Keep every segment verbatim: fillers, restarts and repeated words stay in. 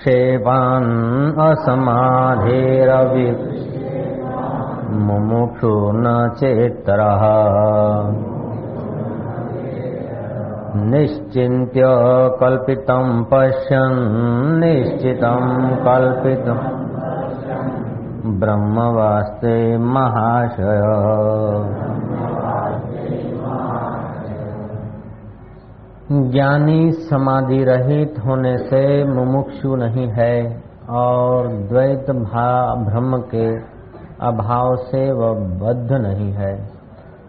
विक्षेपान् असमाधेरवि मुमुक्षु न चेतरः निश्चिन्त्य कल्पितं पश्यन् निश्चितं कल्पितं ब्रह्मवास्ते महाशय। ज्ञानी समाधि रहित होने से मुमुक्षु नहीं है और द्वैत भाव ब्रह्म के अभाव से वह बद्ध नहीं है,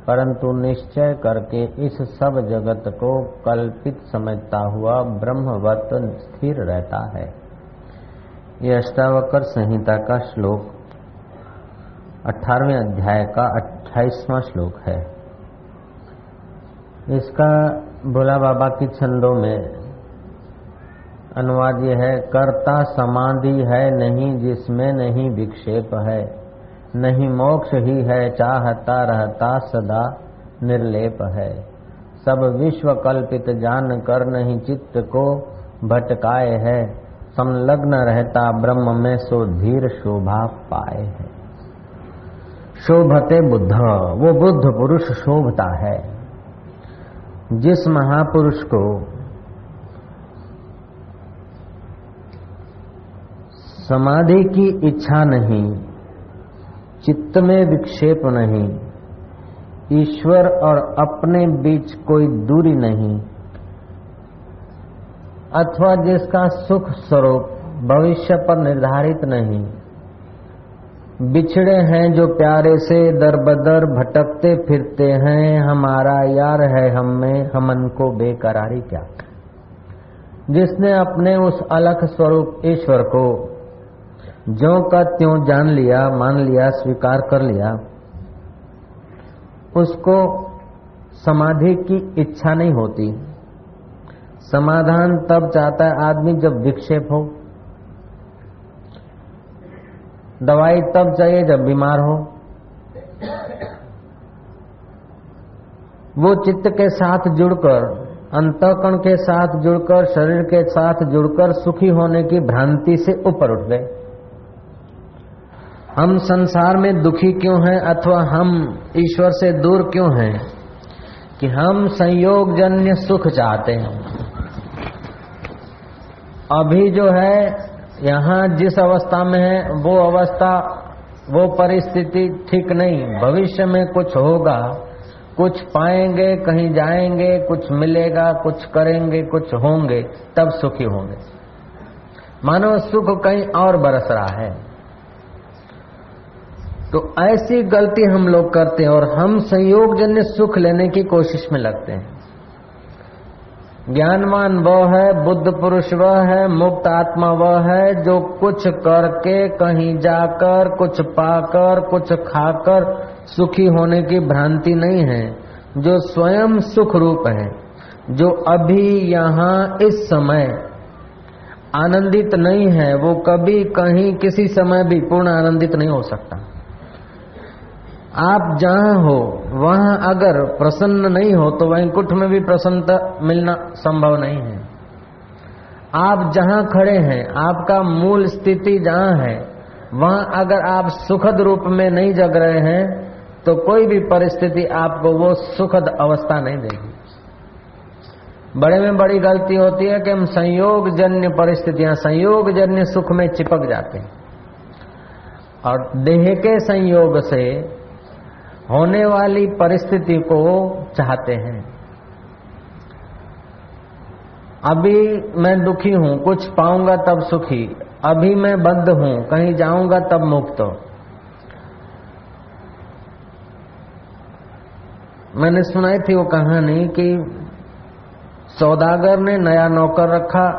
परंतु निश्चय करके इस सब जगत को कल्पित समझता हुआ ब्रह्मवत स्थिर रहता है। ये अष्टावक्र संहिता का श्लोक अठारहवें अध्याय का अट्ठाईसवां श्लोक है। इसका भोला बाबा की छंदों में अनुवाद यह है, कर्ता समाधि है नहीं जिसमें नहीं विक्षेप है, नहीं मोक्ष ही है चाहता रहता सदा निर्लेप है। सब विश्व कल्पित जान कर नहीं चित्त को भटकाए है, संलग्न रहता ब्रह्म में सो धीर शोभा पाए है। शोभते बुद्ध, वो बुद्ध पुरुष शोभता है। जिस महापुरुष को समाधि की इच्छा नहीं, चित्त में विक्षेप नहीं, ईश्वर और अपने बीच कोई दूरी नहीं, अथवा जिसका सुख स्वरूप भविष्य पर निर्धारित नहीं, बिछड़े हैं जो प्यारे से दर बदर भटकते फिरते हैं, हमारा यार है हम में हमन को बेकरारी क्या। जिसने अपने उस अलख स्वरूप ईश्वर को ज्यों का त्यों जान लिया, मान लिया, स्वीकार कर लिया, उसको समाधि की इच्छा नहीं होती। समाधान तब चाहता है आदमी जब विक्षेप हो, दवाई तब चाहिए जब बीमार हो। वो चित्त के साथ जुड़कर, अंतःकरण के साथ जुड़कर, शरीर के साथ जुड़कर सुखी होने की भ्रांति से ऊपर उठ गए। हम संसार में दुखी क्यों हैं अथवा हम ईश्वर से दूर क्यों हैं कि हम संयोगजन्य सुख चाहते हैं। अभी जो है यहाँ जिस अवस्था में है वो अवस्था, वो परिस्थिति ठीक नहीं, भविष्य में कुछ होगा, कुछ पाएंगे, कहीं जाएंगे, कुछ मिलेगा, कुछ करेंगे, कुछ होंगे, तब सुखी होंगे। मानो सुख कहीं और बरस रहा है। तो ऐसी गलती हम लोग करते हैं और हम संयोगजन्य सुख लेने की कोशिश में लगते हैं। ज्ञानवान वह है, बुद्ध पुरुष वह है, मुक्त आत्मा वह है जो कुछ करके, कहीं जाकर, कुछ पाकर, कुछ खाकर सुखी होने की भ्रांति नहीं है, जो स्वयं सुख रूप है, जो अभी यहाँ इस समय आनंदित नहीं है, वो कभी कहीं किसी समय भी पूर्ण आनंदित नहीं हो सकता। आप जहाँ हो वहाँ अगर प्रसन्न नहीं हो तो वैकुंठ में भी प्रसन्नता मिलना संभव नहीं है। आप जहाँ खड़े हैं, आपका मूल स्थिति जहाँ है, वहाँ अगर आप सुखद रूप में नहीं जग रहे हैं तो कोई भी परिस्थिति आपको वो सुखद अवस्था नहीं देगी। बड़े में बड़ी गलती होती है कि हम संयोगजन्य परिस्थितियाँ, संयोगजन्य सुख में चिपक जाते हैं और देह के संयोग से होने वाली परिस्थिति को चाहते हैं। अभी मैं दुखी हूँ, कुछ पाऊंगा तब सुखी, अभी मैं बद्ध हूँ, कहीं जाऊंगा तब मुक्त। मैंने सुनाई थी वो कहानी कि सौदागर ने नया नौकर रखा,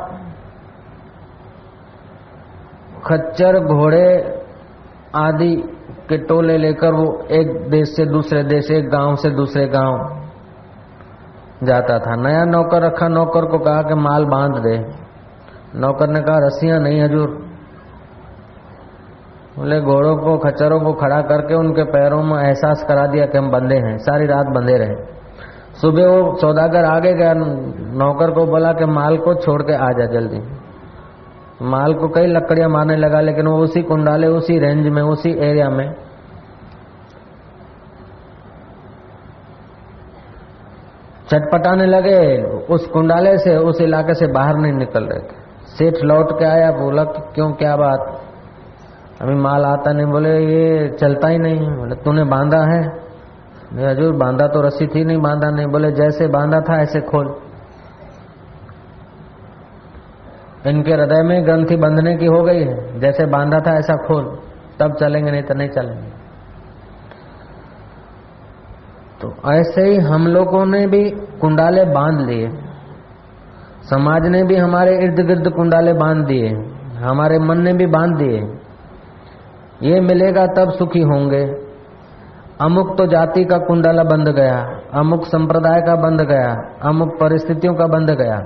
खच्चर घोड़े आदि के टोले लेकर वो एक देश से दूसरे देश, एक गांव से दूसरे गांव जाता था। नया नौकर रखा, नौकर को कहा कि माल बांध दे। नौकर ने कहा रस्सियां नहीं हजूर। बोले घोड़ों को, खच्चरों को खड़ा करके उनके पैरों में एहसास करा दिया कि हम बंधे हैं। सारी रात बंधे रहे। सुबह वो सौदागर आगे गया, नौकर को बोला कि माल को छोड़ के आ जा जल्दी। माल को कई लकड़ियां मारने लगा, लेकिन वो उसी कुंडाले, उसी रेंज में, उसी एरिया में चटपटाने लगे। उस कुंडाले से, उस इलाके से बाहर नहीं निकल रहे थे। सेठ लौट के आया, बोला कि क्यों, क्या बात, अभी माल आता नहीं। बोले ये चलता ही नहीं। बोले तूने बांधा है? मैं हजूर बांधा तो रस्सी थी नहीं, बांधा नहीं। बोले जैसे बांधा था ऐसे खोल। इनके हृदय में ग्रंथि बंधने की हो गई है, जैसे बांधा था ऐसा खोल तब चलेंगे, नहीं तो नहीं चलेंगे। तो ऐसे ही हम लोगों ने भी कुंडाले बांध लिए, समाज ने भी हमारे इर्द गिर्द कुंडाले बांध दिए, हमारे मन ने भी बांध दिए। ये मिलेगा तब सुखी होंगे। अमुक तो जाति का कुंडाला बंध गया, अमुक संप्रदाय का बंध गया, अमुक परिस्थितियों का बंध गया।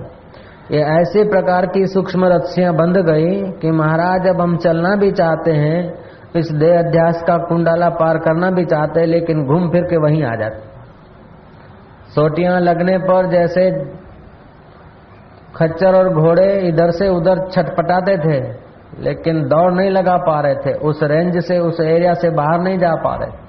ये ऐसे प्रकार की सूक्ष्म रस्सियां बंध गई कि महाराज अब हम चलना भी चाहते हैं, इस देह अध्यास का कुंडाला पार करना भी चाहते हैं, लेकिन घूम फिर के वहीं आ जाते। सोटियां लगने पर जैसे खच्चर और घोड़े इधर से उधर छटपटाते थे, लेकिन दौड़ नहीं लगा पा रहे थे, उस रेंज से, उस एरिया से बाहर नहीं जा पा रहे।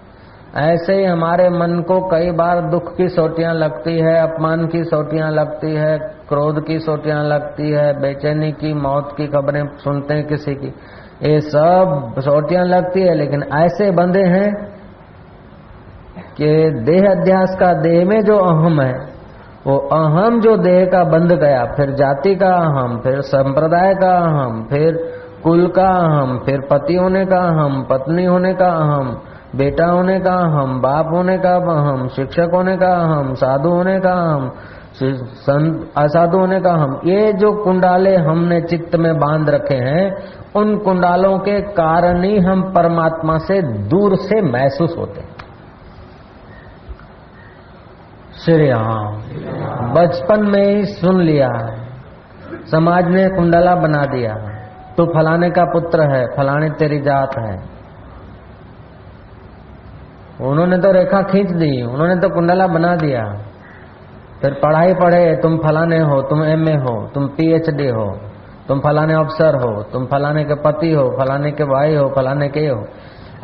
ऐसे ही हमारे मन को कई बार दुख की सोटियां लगती है, अपमान की सोटियां लगती है, क्रोध की सोटियां लगती है, बेचैनी की, मौत की खबरें सुनते हैं किसी की, ये सब सोटियां लगती है। लेकिन ऐसे बंधे हैं कि देह अध्यास का, देह में जो अहम है, वो अहम जो देह का बंध गया, फिर जाति का अहम, फिर संप्रदाय का अहम, फिर कुल का अहम, फिर पति होने का अहम, पत्नी होने का अहम, बेटा होने का अहम, बाप होने का अहम, शिक्षक होने का अहम, साधु होने का अहम, संत असाधु होने का अहम, ये जो कुंडाले हमने चित्त में बांध रखे हैं, उन कुंडालों के कारण ही हम परमात्मा से दूर से महसूस होते हैं। श्री राम। बचपन में ही सुन लिया, समाज ने कुंडाला बना दिया, तू फलाने का पुत्र है, फलाने तेरी जात है। उन्होंने तो रेखा खींच दी, उन्होंने तो कुंडाला बना दिया। फिर पढ़ाई पढ़े, तुम फलाने हो, तुम एमए हो, तुम पीएचडी हो, तुम फलाने अफसर हो, तुम फलाने के पति हो, फलाने के भाई हो, फलाने के हो।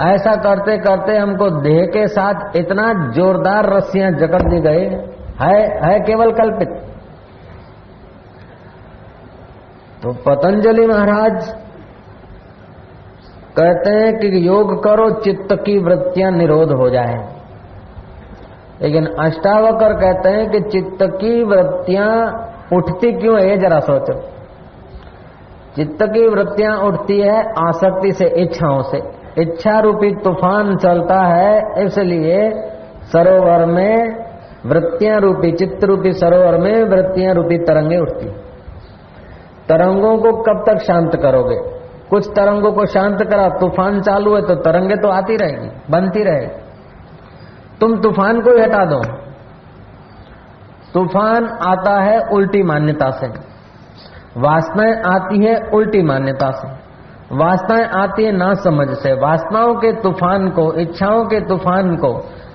ऐसा करते करते हमको देह के साथ इतना जोरदार रस्सियां जकड़ दी गई है, है केवल कल्पित। तो पतंजलि महाराज कहते हैं कि योग करो, चित्त की वृत्तियां निरोध हो जाए। लेकिन अष्टावकर कहते हैं कि चित्त की वृत्तियां उठती क्यों है, जरा सोचो। चित्त की वृत्तियां उठती है आसक्ति से, इच्छाओं से। इच्छा रूपी तूफान चलता है, इसलिए सरोवर में वृत्तियां रूपी, चित्त रूपी सरोवर में वृत्तियां रूपी तरंगे उठती। तरंगों को कब तक शांत करोगे? कुछ तरंगों को शांत करा, तूफान चालू है तो तरंगे तो आती रहेगी, बनती रहेगी। तुम तूफान को हटा दो, तूफान आता है उल्टी मान्यता से, वासनाएं आती है उल्टी मान्यता से, वासनाएं आती है ना समझ से। वासनाओं के तूफान को, इच्छाओं के तूफान को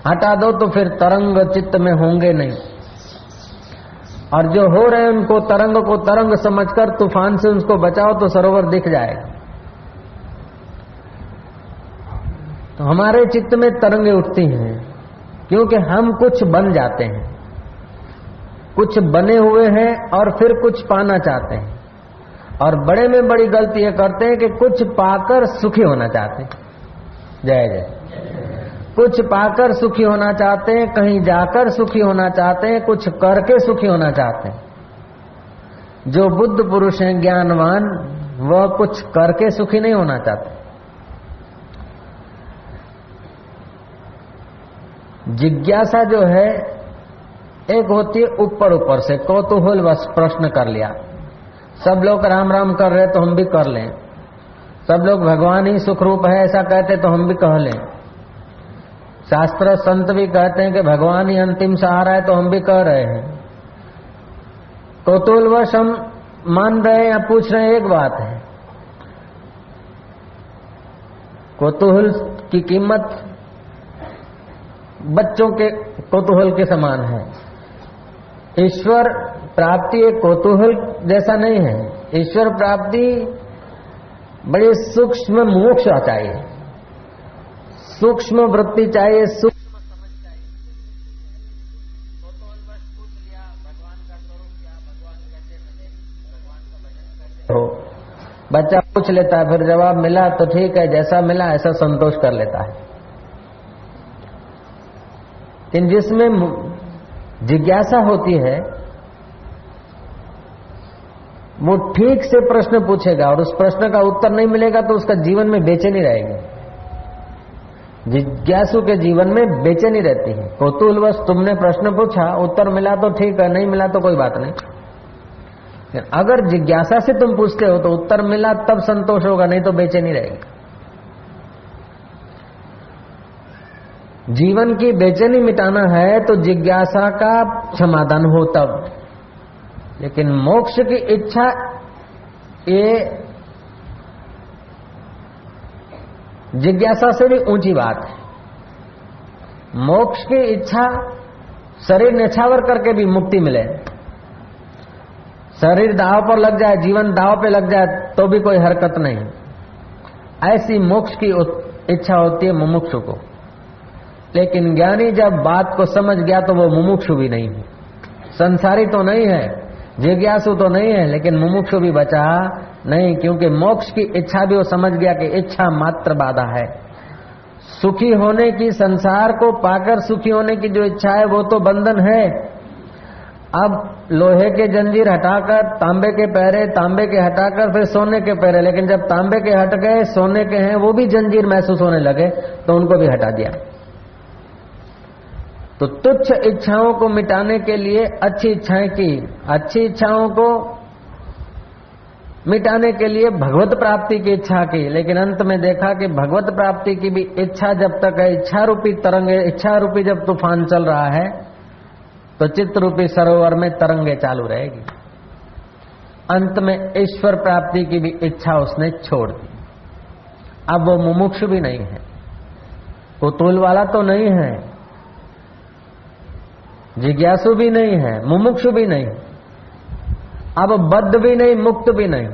हटा दो तो फिर तरंग चित्त में होंगे नहीं, और जो हो रहे हैं उनको तरंग को तरंग समझकर तूफान से उनको बचाओ तो सरोवर दिख जाएगा। तो हमारे चित्त में तरंगे उठती हैं क्योंकि हम कुछ बन जाते हैं, कुछ बने हुए हैं और फिर कुछ पाना चाहते हैं, और बड़े में बड़ी गलती ये करते हैं कि कुछ पाकर सुखी होना चाहते हैं। जय जय। कुछ पाकर सुखी होना चाहते हैं, कहीं जाकर सुखी होना चाहते हैं, कुछ करके सुखी होना चाहते हैं। जो बुद्ध पुरुष हैं, ज्ञानवान, वह कुछ करके सुखी नहीं होना चाहते। जिज्ञासा जो है, एक होती है ऊपर ऊपर से कौतूहल बस, प्रश्न कर लिया, सब लोग राम राम कर रहे तो हम भी कर लें, सब लोग भगवान ही सुखरूप है ऐसा कहते तो हम भी कह लें, शास्त्र संत भी कहते हैं कि भगवान ही अंतिम सहारा है तो हम भी कह रहे हैं। कौतूहलवश हम मान रहे हैं या पूछ रहे हैं, एक बात है। कौतूहल की कीमत बच्चों के कौतूहल के समान है। ईश्वर प्राप्ति एक कौतूहल जैसा नहीं है। ईश्वर प्राप्ति बड़े सूक्ष्म मोक्ष चाहिए, सूक्ष्म वृत्ति चाहिए, सूक्ष्म समझ चाहिए। तो तो बस पूछ लिया भगवान का स्वरूप क्या, भगवान कैसे बने, भगवान का भजन कैसे हो। बच्चा पूछ लेता है, फिर जवाब मिला तो ठीक है, जैसा मिला ऐसा संतोष कर लेता है। लेकिन जिसमें जिज्ञासा होती है वो ठीक से प्रश्न पूछेगा और उस प्रश्न का उत्तर नहीं मिलेगा तो उसका जीवन में बेचैनी रहेगी। जिज्ञासु के जीवन में बेचैनी रहती है। कौतूहलवश तुमने प्रश्न पूछा, उत्तर मिला तो ठीक है, नहीं मिला तो कोई बात नहीं। अगर जिज्ञासा से तुम पूछते हो तो उत्तर मिला तब संतोष होगा, नहीं तो बेचैनी रहेगी। जीवन की बेचैनी मिटाना है तो जिज्ञासा का समाधान हो तब। लेकिन मोक्ष की इच्छा ये जिज्ञासा से भी ऊंची बात है। मोक्ष की इच्छा शरीर निछावर करके भी मुक्ति मिले, शरीर दाव पर लग जाए, जीवन दाव पे लग जाए तो भी कोई हरकत नहीं, ऐसी मोक्ष की इच्छा होती है मुमुक्षु को। लेकिन ज्ञानी जब बात को समझ गया तो वो मुमुक्षु भी नहीं है, संसारी तो नहीं है, जिज्ञासु तो नहीं है, लेकिन मुमुक्षु भी बचा नहीं, क्योंकि मोक्ष की इच्छा भी वो समझ गया कि इच्छा मात्र बाधा है। सुखी होने की, संसार को पाकर सुखी होने की जो इच्छा है वो तो बंधन है। अब लोहे के जंजीर हटाकर तांबे के पहरे, तांबे के हटाकर फिर सोने के पहरे, लेकिन जब तांबे के हट गए सोने के हैं वो भी जंजीर महसूस होने लगे तो उनको भी हटा दिया। तो तुच्छ इच्छाओं को मिटाने के लिए अच्छी इच्छाएं की, अच्छी इच्छाओं को मिटाने के लिए भगवत प्राप्ति की इच्छा की, लेकिन अंत में देखा कि भगवत प्राप्ति की भी इच्छा जब तक है, इच्छा रूपी तरंगे, इच्छा रूपी जब तूफान चल रहा है तो चित्त रूपी सरोवर में तरंगे चालू रहेगी। अंत में ईश्वर प्राप्ति की भी इच्छा उसने छोड़ दी। अब वो मुमुक्षु भी नहीं है, वो तूल वाला तो नहीं है, जिज्ञासु भी नहीं है, मुमुक्षु भी नहीं, अब बद्ध भी नहीं, मुक्त भी नहीं।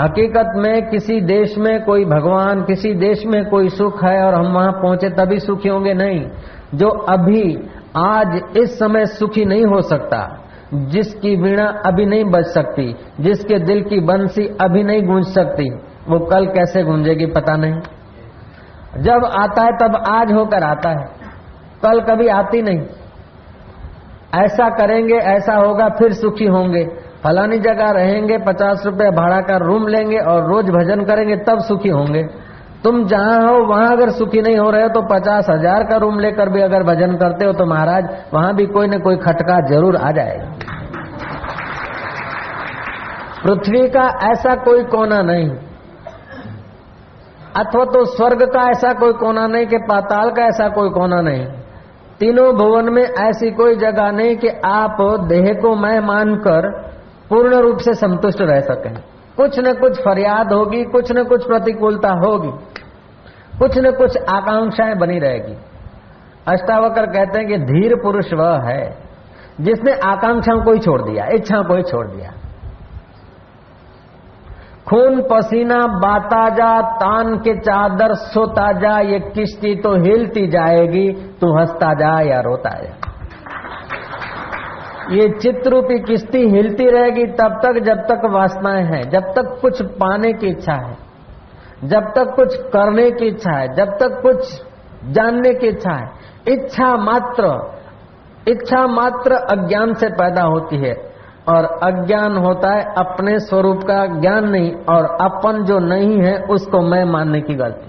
हकीकत में किसी देश में कोई भगवान, किसी देश में कोई सुख है और हम वहां पहुंचे तभी सुखी होंगे, नहीं। जो अभी आज इस समय सुखी नहीं हो सकता, जिसकी वीणा अभी नहीं बज सकती, जिसके दिल की बंसी अभी नहीं गूंज सकती, वो कल कैसे गूंजेगी पता नहीं। जब आता है तब आज होकर आता है, कल कभी आती नहीं। ऐसा करेंगे, ऐसा होगा, फिर सुखी होंगे, फलानी जगह रहेंगे, पचास रुपए भाड़ा का रूम लेंगे और रोज भजन करेंगे तब सुखी होंगे। तुम जहाँ हो वहाँ अगर सुखी नहीं हो रहे हो तो पचास हजार का रूम लेकर भी अगर भजन करते हो तो महाराज वहाँ भी कोई न कोई खटका जरूर आ जाएगा। पृथ्वी का ऐसा कोई कोना नहीं, अथवा तो स्वर्ग का ऐसा कोई कोना नहीं कि पाताल का ऐसा कोई कोना नहीं। तीनों भुवन में ऐसी कोई जगह नहीं कि आप देह को मैं मानकर पूर्ण रूप से संतुष्ट रह सकें। कुछ न कुछ फरियाद होगी, कुछ न कुछ प्रतिकूलता होगी, कुछ न कुछ आकांक्षाएं बनी रहेगी। अष्टावक्र कहते हैं कि धीर पुरुष वह है जिसने आकांक्षाओं को ही छोड़ दिया, इच्छाओं को ही छोड़ दिया। खून पसीना बाता जा, तान के चादर सोता जा, ये किश्ती तो हिलती जाएगी, तू हंसता जा या रोता जा। ये चित्रूपी किश्ती हिलती रहेगी तब तक जब तक वासनाएं हैं, जब तक कुछ पाने की इच्छा है, जब तक कुछ करने की इच्छा है, जब तक कुछ जानने की इच्छा है। इच्छा मात्र, इच्छा मात्र अज्ञान से पैदा होती है और अज्ञान होता है अपने स्वरूप का ज्ञान नहीं, और अपन जो नहीं है उसको मैं मानने की गलती।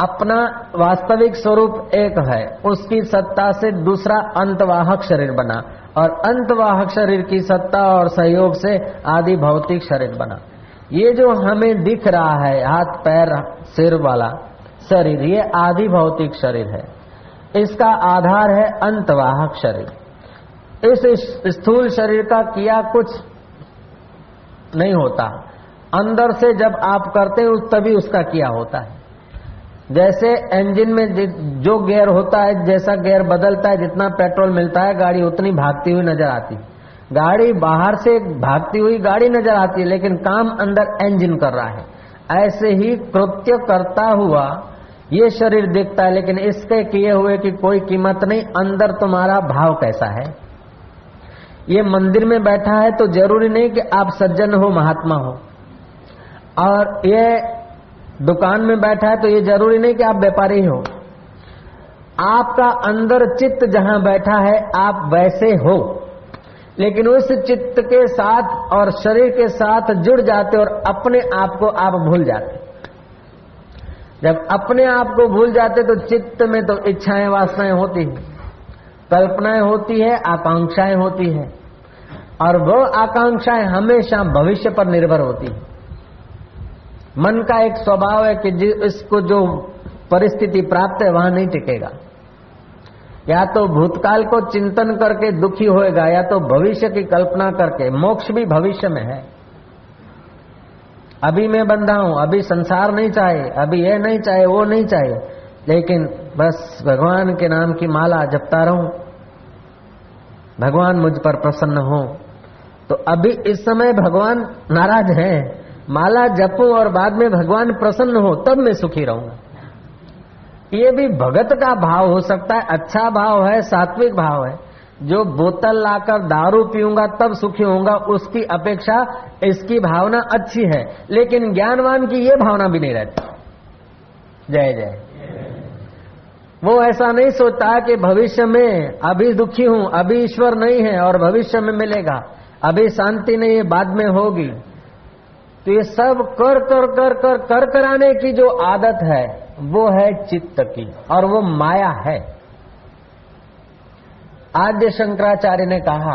अपना वास्तविक स्वरूप एक है, उसकी सत्ता से दूसरा अंतवाहक शरीर बना और अंतवाहक शरीर की सत्ता और सहयोग से आदि भौतिक शरीर बना। ये जो हमें दिख रहा है हाथ पैर सिर वाला शरीर, ये आदि भौतिक शरीर है, इसका आधार है अंतवाहक शरीर। इस स्थूल शरीर का किया कुछ नहीं होता, अंदर से जब आप करते हैं तभी उसका किया होता है। जैसे इंजन में जो गियर होता है, जैसा गियर बदलता है, जितना पेट्रोल मिलता है गाड़ी उतनी भागती हुई नजर आती है। गाड़ी बाहर से भागती हुई गाड़ी नजर आती है लेकिन काम अंदर इंजन कर रहा है। ऐसे ही कृत्य करता हुआ ये शरीर दिखता है लेकिन इसके किए हुए की कोई कीमत नहीं। अंदर तुम्हारा भाव कैसा है? ये मंदिर में बैठा है तो जरूरी नहीं कि आप सज्जन हो, महात्मा हो, और ये दुकान में बैठा है तो ये जरूरी नहीं कि आप व्यापारी हो। आपका अंदर चित्त जहां बैठा है आप वैसे हो, लेकिन उस चित्त के साथ और शरीर के साथ जुड़ जाते और अपने आप को आप भूल जाते। जब अपने आप को भूल जाते तो चित्त में तो इच्छाएं वासनाएं होती हैं, कल्पनाएं होती है, आकांक्षाएं होती हैं, और वो आकांक्षाएं हमेशा भविष्य पर निर्भर होती हैं। मन का एक स्वभाव है कि इसको जो परिस्थिति प्राप्त है वहां नहीं टिकेगा, या तो भूतकाल को चिंतन करके दुखी होएगा या तो भविष्य की कल्पना करके। मोक्ष भी भविष्य में है। अभी मैं बंधा हूं, अभी संसार नहीं चाहे, अभी ये नहीं चाहे, वो नहीं चाहे, लेकिन बस भगवान के नाम की माला जपता रहूं, भगवान मुझ पर प्रसन्न हो। तो अभी इस समय भगवान नाराज है, माला जपूं और बाद में भगवान प्रसन्न हो तब मैं सुखी रहूंगा। ये भी भगत का भाव हो सकता है, अच्छा भाव है, सात्विक भाव है। जो बोतल लाकर दारू पीऊंगा तब सुखी होऊंगा उसकी अपेक्षा इसकी भावना अच्छी है, लेकिन ज्ञानवान की ये भावना भी नहीं रहती। जय जय। वो ऐसा नहीं सोचता कि भविष्य में अभी दुखी हूं, अभी ईश्वर नहीं है और भविष्य में मिलेगा, अभी शांति नहीं है, बाद में होगी। तो ये सब कर कर कर कर कर कराने की जो आदत है वो है चित्त की, और वो माया है। आद्य शंकराचार्य ने कहा,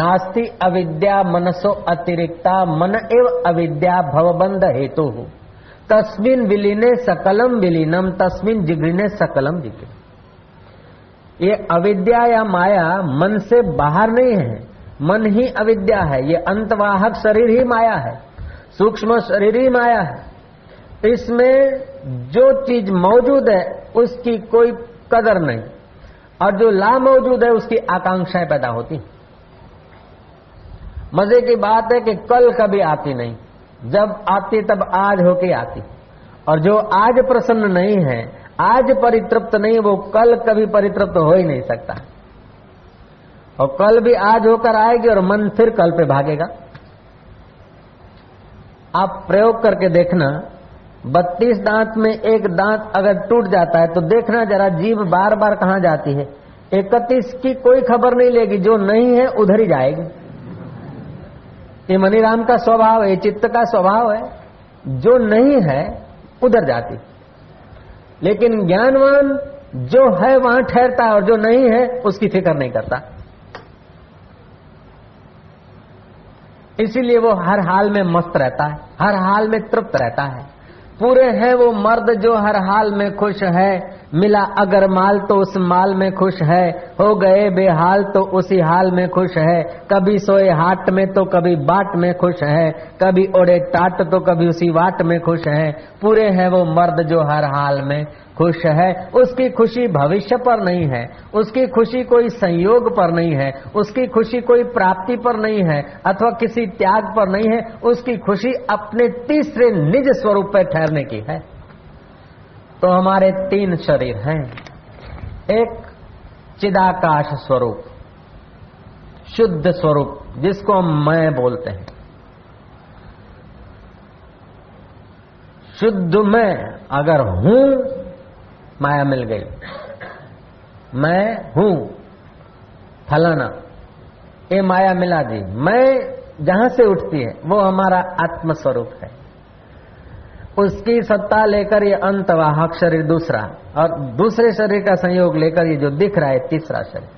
नास्ति अविद्या मनसो अतिरिक्ता मन एव अविद्या भवबंध हेतु हो, तस्मिन विलीने सकलम विलीनम तस्मिन जिगृणे सकलम जिगृणे। ये अविद्या या माया मन से बाहर नहीं है, मन ही अविद्या है। ये अंतवाहक शरीर ही माया है, सूक्ष्म शरीर ही माया है। इसमें जो चीज मौजूद है उसकी कोई कदर नहीं, और जो ला मौजूद है उसकी आकांक्षाएं पैदा होती। मजे की बात है कि कल कभी आती नहीं, जब आती तब आज होके आती, और जो आज प्रसन्न नहीं है, आज परितृप्त नहीं, वो कल कभी परितृप्त हो ही नहीं सकता। और कल भी आज होकर आएगी और मन फिर कल पे भागेगा। आप प्रयोग करके देखना, बत्तीस दांत में एक दांत अगर टूट जाता है तो देखना जरा जीभ बार बार कहाँ जाती है। इकतीस की कोई खबर नहीं लेगी, जो नहीं है उधर ही जाएगी। ये मनीराम का स्वभाव है, चित्त का स्वभाव है, जो नहीं है उधर जाती। लेकिन ज्ञानवान जो है वहां ठहरता है और जो नहीं है उसकी फिक्र नहीं करता। इसीलिए वो हर हाल में मस्त रहता है, हर हाल में तृप्त रहता है। पूरे हैं वो मर्द जो हर हाल में खुश है, मिला अगर माल तो उस माल में खुश है, हो गए बेहाल तो उसी हाल में खुश है, कभी सोए हाट में तो कभी बाट में खुश है, कभी ओढ़े टाट तो कभी उसी वाट में खुश है। पूरे हैं वो मर्द जो हर हाल में खुश है। उसकी खुशी भविष्य पर नहीं है, उसकी खुशी कोई संयोग पर नहीं है, उसकी खुशी कोई प्राप्ति पर नहीं है अथवा किसी त्याग पर नहीं है। उसकी खुशी अपने तीसरे निज स्वरूप पर ठहरने की है। तो हमारे तीन शरीर हैं, एक चिदाकाश स्वरूप, शुद्ध स्वरूप जिसको हम मैं बोलते हैं, शुद्ध मैं अगर हूं माया मिल गई, मैं हूं फलाना, ये माया मिला दी। मैं जहां से उठती है वो हमारा आत्म स्वरूप है, उसकी सत्ता लेकर ये अंतवाहक शरीर दूसरा, और दूसरे शरीर का संयोग लेकर ये जो दिख रहा है तीसरा शरीर।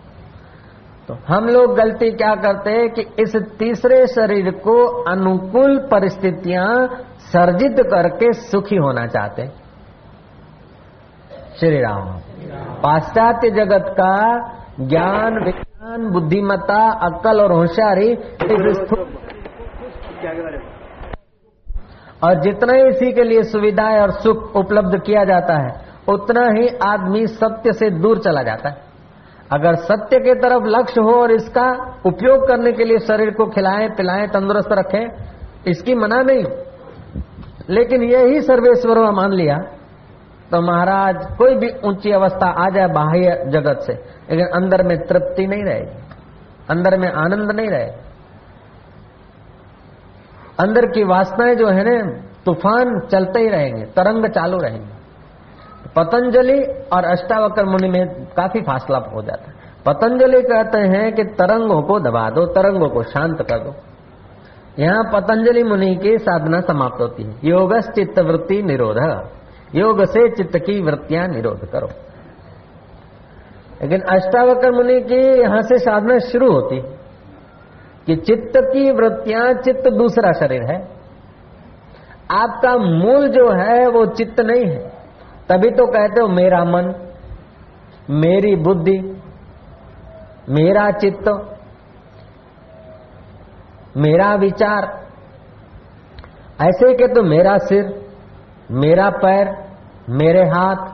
तो हम लोग गलती क्या करते हैं कि इस तीसरे शरीर को अनुकूल परिस्थितियां सर्जित करके सुखी होना चाहते हैं। श्री राम। पाश्चात्य जगत का ज्ञान, विज्ञान, बुद्धिमत्ता, अक्ल और होशियारी इस और जितना इसी के लिए सुविधाएं और सुख उपलब्ध किया जाता है उतना ही आदमी सत्य से दूर चला जाता है। अगर सत्य के तरफ लक्ष्य हो और इसका उपयोग करने के लिए शरीर को खिलाएं पिलाएं तंदुरुस्त रखें, इसकी मना नहीं। लेकिन यही सर्वेश्वर मान लिया तो महाराज कोई भी ऊंची अवस्था आ जाए बाह्य जगत से, लेकिन अंदर में तृप्ति नहीं रहेगी, अंदर में आनंद नहीं रहेगा। अंदर की वासनाएं जो है ना तूफान चलते ही रहेंगे, तरंग चालू रहेंगे। पतंजलि और अष्टावक्र मुनि में काफी फासला हो जाता है। पतंजलि कहते हैं कि तरंगों को दबा दो, तरंगों को शांत कर दो। यहाँ पतंजलि मुनि की साधना समाप्त होती है। योगस चित्त वृत्ति निरोध, योग से चित्त की वृत्तियां निरोध करो। लेकिन अष्टावक्र मुनि की यहाँ से साधना शुरू होती कि चित्त की वृत्तियां, चित्त दूसरा शरीर है, आपका मूल जो है वो चित्त नहीं है। तभी तो कहते हो मेरा मन, मेरी बुद्धि, मेरा चित्त, मेरा विचार। ऐसे ही कहते हो मेरा सिर, मेरा पैर, मेरे हाथ,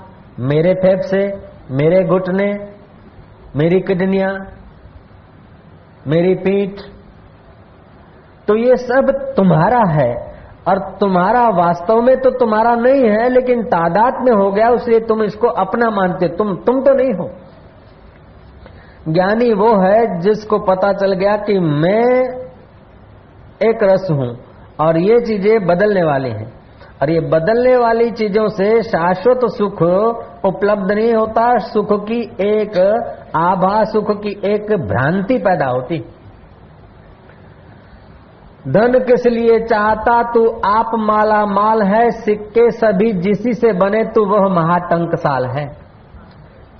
मेरे फेफड़े, मेरे घुटने, मेरी किडनियां, मेरी पीठ, तो ये सब तुम्हारा है और तुम्हारा वास्तव में तो तुम्हारा नहीं है, लेकिन तादाद में हो गया उसलिए तुम इसको अपना मानते हो। तुम तुम तो नहीं हो। ज्ञानी वो है जिसको पता चल गया कि मैं एक रस हूं और ये चीजें बदलने वाली हैं और ये बदलने वाली चीजों से शाश्वत सुख उपलब्ध नहीं होता। सुख की एक आभा, सुख की एक भ्रांति पैदा होती। धन किस लिए चाहता तू, आप माला माल है, सिक्के सभी जिसी से बने तू वह महाटंकसाल है।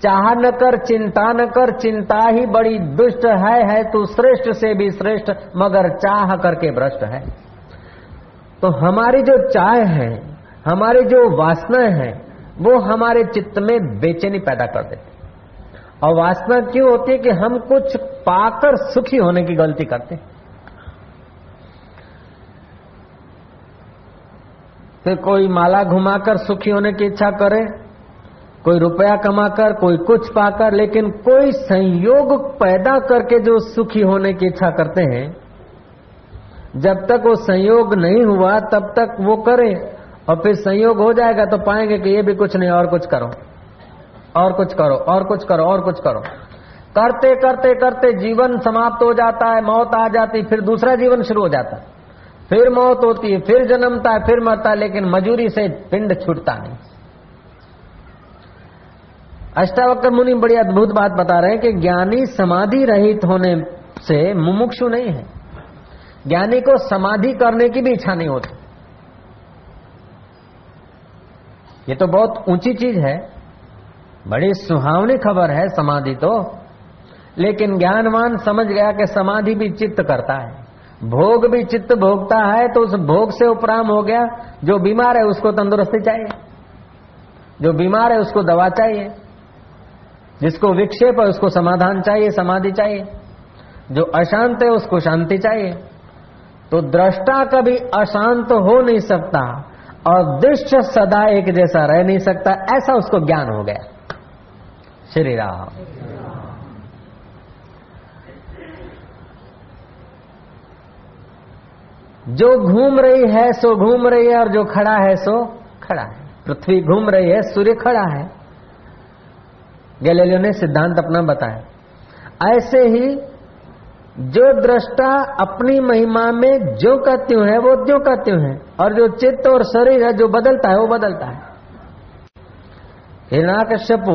चाह न कर चिंता न कर, चिंता ही बड़ी दुष्ट है, है तू श्रेष्ठ से भी श्रेष्ठ मगर चाह करके भ्रष्ट है। तो हमारी जो चाह है, हमारी जो वासना है, वो हमारे चित्त में बेचैनी पैदा कर देती। और वासना क्यों होती है कि हम कुछ पाकर सुखी होने की गलती करते। तो कोई माला घुमाकर सुखी होने की इच्छा करे, कोई रुपया कमाकर, कोई कुछ पाकर, लेकिन कोई संयोग पैदा करके जो सुखी होने की इच्छा करते हैं, जब तक वो संयोग नहीं हुआ तब तक वो करें और फिर संयोग हो जाएगा तो पाएंगे कि ये भी कुछ नहीं, और कुछ करो और कुछ करो और कुछ करो और कुछ करो, करते करते करते जीवन समाप्त हो जाता है। मौत आ जाती, फिर दूसरा जीवन शुरू हो जाता है, फिर मौत होती है, फिर जन्मता है, फिर मरता है, लेकिन मजूरी से पिंड छूटता नहीं। अष्टावक्र मुनि बड़ी अद्भुत बात बता रहे हैं कि ज्ञानी समाधि रहित होने से मुमुक्षु नहीं है। ज्ञानी को समाधि करने की भी इच्छा नहीं होती। ये तो बहुत ऊंची चीज है, बड़ी सुहावनी खबर है समाधि तो। लेकिन ज्ञानवान समझ गया कि समाधि भी चित्त करता है, भोग भी चित्त भोगता है, तो उस भोग से उपराम हो गया। जो बीमार है उसको तंदुरुस्ती चाहिए, जो बीमार है उसको दवा चाहिए, जिसको विक्षेप है उसको समाधान चाहिए, समाधि चाहिए, जो अशांत है उसको शांति चाहिए। तो दृष्टा कभी अशांत हो नहीं सकता और दृश्य सदा एक जैसा रह नहीं सकता, ऐसा उसको ज्ञान हो गया। श्री राम। जो घूम रही है सो घूम रही है और जो खड़ा है सो खड़ा है। पृथ्वी घूम रही है, सूर्य खड़ा है। गैलीलियो ने सिद्धांत अपना बताया। ऐसे ही जो दृष्टा अपनी महिमा में जो का त्यों है वो त्यों का त्यों है और जो चित्त और शरीर है, जो बदलता है वो बदलता है। हिरण्यकश्यपु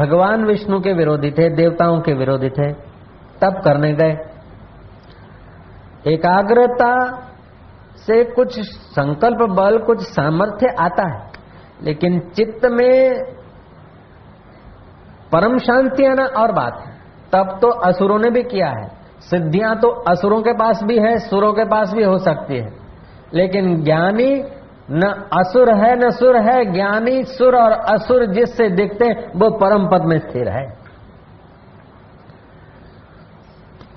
भगवान विष्णु के विरोधी थे, देवताओं के विरोधी थे, तप करने गए। एकाग्रता से कुछ संकल्प बल, कुछ सामर्थ्य आता है, लेकिन चित्त में परम शांति आना और बात है। तब तो असुरों ने भी किया है, सिद्धियां तो असुरों के पास भी है, सुरों के पास भी हो सकती है, लेकिन ज्ञानी न असुर है न सुर है। ज्ञानी सुर और असुर जिससे दिखते वो परम पद में स्थिर है।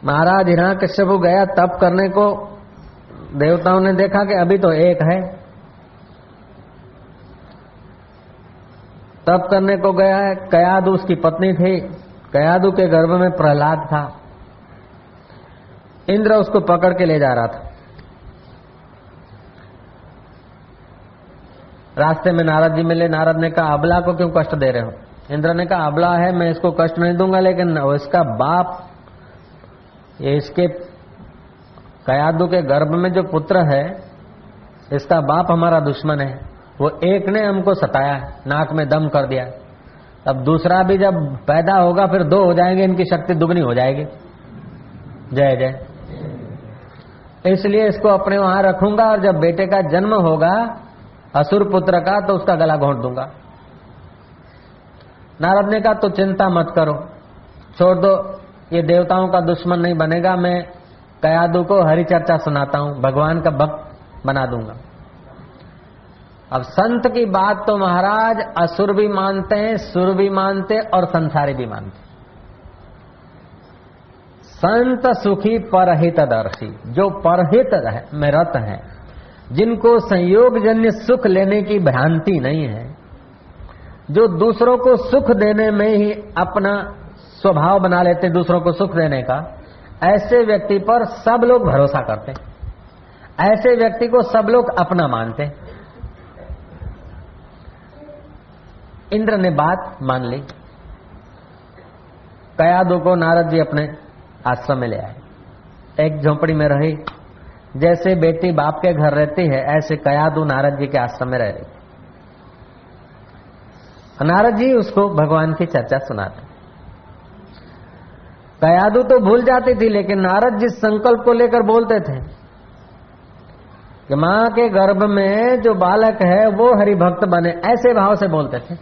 महाराज हिरण्यकश्यप गया तप करने को, देवताओं ने देखा कि अभी तो एक है। तप करने को गया है, कयाद उसकी पत्नी थी, कयादू के गर्भ में प्रहलाद था, इंद्र उसको पकड़ के ले जा रहा था। रास्ते में नारद जी मिले। नारद ने कहा अबला को क्यों कष्ट दे रहे हो? इंद्र ने कहा अबला है, मैं इसको कष्ट नहीं दूंगा, लेकिन इसका बाप, ये इसके कयादू के गर्भ में जो पुत्र है, इसका बाप हमारा दुश्मन है। वो एक ने हमको सताया, नाक में दम कर दिया, अब दूसरा भी जब पैदा होगा फिर दो हो जाएंगे, इनकी शक्ति दुगनी हो जाएगी। जय जय। इसलिए इसको अपने वहां रखूंगा और जब बेटे का जन्म होगा असुर पुत्र का, तो उसका गला घोंट दूंगा। नारद ने कहा तो चिंता मत करो, छोड़ दो, ये देवताओं का दुश्मन नहीं बनेगा, मैं कयादू को हरि चर्चा सुनाता हूं, भगवान का भक्त बना दूंगा। अब संत की बात तो महाराज असुर भी मानते हैं, सुर भी मानते हैं और संसारी भी मानते हैं। संत सुखी परहितदर्शी, जो परहित में रत है, जिनको संयोगजन्य सुख लेने की भ्रांति नहीं है, जो दूसरों को सुख देने में ही अपना स्वभाव बना लेते हैं, दूसरों को सुख देने का, ऐसे व्यक्ति पर सब लोग भरोसा करते हैं, ऐसे व्यक्ति को सब लोग अपना मानते हैं। इंद्र ने बात मान ली, कयादू को नारद जी अपने आश्रम में ले आए। एक झोपड़ी में रही, जैसे बेटी बाप के घर रहती है ऐसे कयादू नारद जी के आश्रम में रह रही थी। नारद जी उसको भगवान की चर्चा सुनाते। कयादू तो भूल जाती थी, लेकिन नारद जी संकल्प को लेकर बोलते थे कि मां के गर्भ में जो बालक है वो हरि भक्त बने, ऐसे भाव से बोलते थे।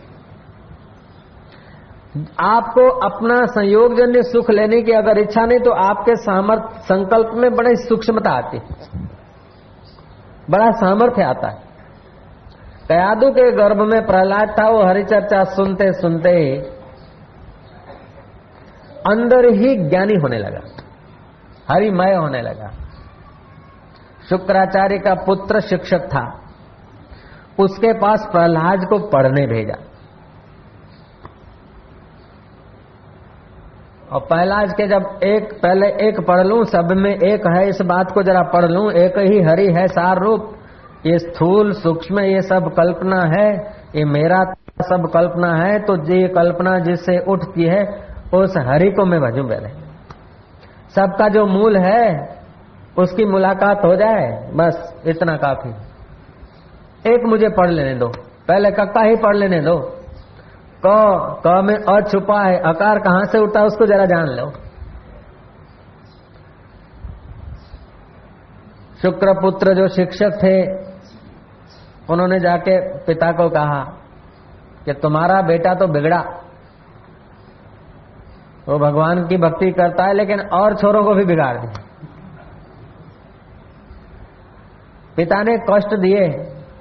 आपको अपना संयोगजन्य सुख लेने की अगर इच्छा नहीं तो आपके सामर्थ्य संकल्प में बड़ी सूक्ष्मता आती, बड़ा सामर्थ्य आता है। कयादू के गर्भ में प्रहलाद था, वो हरिचर्चा सुनते सुनते ही अंदर ही ज्ञानी होने लगा, हरिमय होने लगा। शुक्राचार्य का पुत्र शिक्षक था, उसके पास प्रहलाद को पढ़ने भेजा, और प्रहलाद के जब एक पहले एक पढ़ लूं, सब में एक है इस बात को जरा पढ़ लूं, एक ही हरि है सार रूप, ये स्थूल सूक्ष्म ये सब कल्पना है, ये मेरा सब कल्पना है, तो ये कल्पना जिससे उठती है उस हरि को मैं भजूं। पहले सबका जो मूल है उसकी मुलाकात हो जाए, बस इतना काफी। एक मुझे पढ़ लेने दो, पहले कक्का ही पढ़ लेने दो। क क में अ छुपा है, अकार कहां से उठा उसको जरा जान लो। शुक्र पुत्र जो शिक्षक थे, उन्होंने जाके पिता को कहा कि तुम्हारा बेटा तो बिगड़ा, वो भगवान की भक्ति करता है लेकिन और छोरों को भी बिगाड़ दिया। पिता ने कष्ट दिए,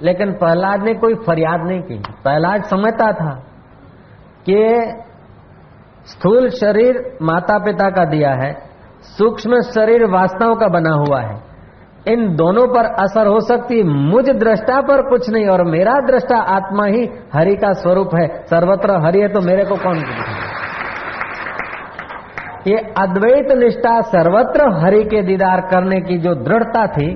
लेकिन प्रहलाद ने कोई फरियाद नहीं की। प्रहलाद समझता था कि स्थूल शरीर माता पिता का दिया है, सूक्ष्म शरीर वासनाओं का बना हुआ है, इन दोनों पर असर हो सकती, मुझ दृष्टा पर कुछ नहीं, और मेरा दृष्टा आत्मा ही हरि का स्वरूप है, सर्वत्र हरि है, तो मेरे को कौन ये अद्वैत निष्ठा सर्वत्र हरि के दीदार करने की जो दृढ़ता थी,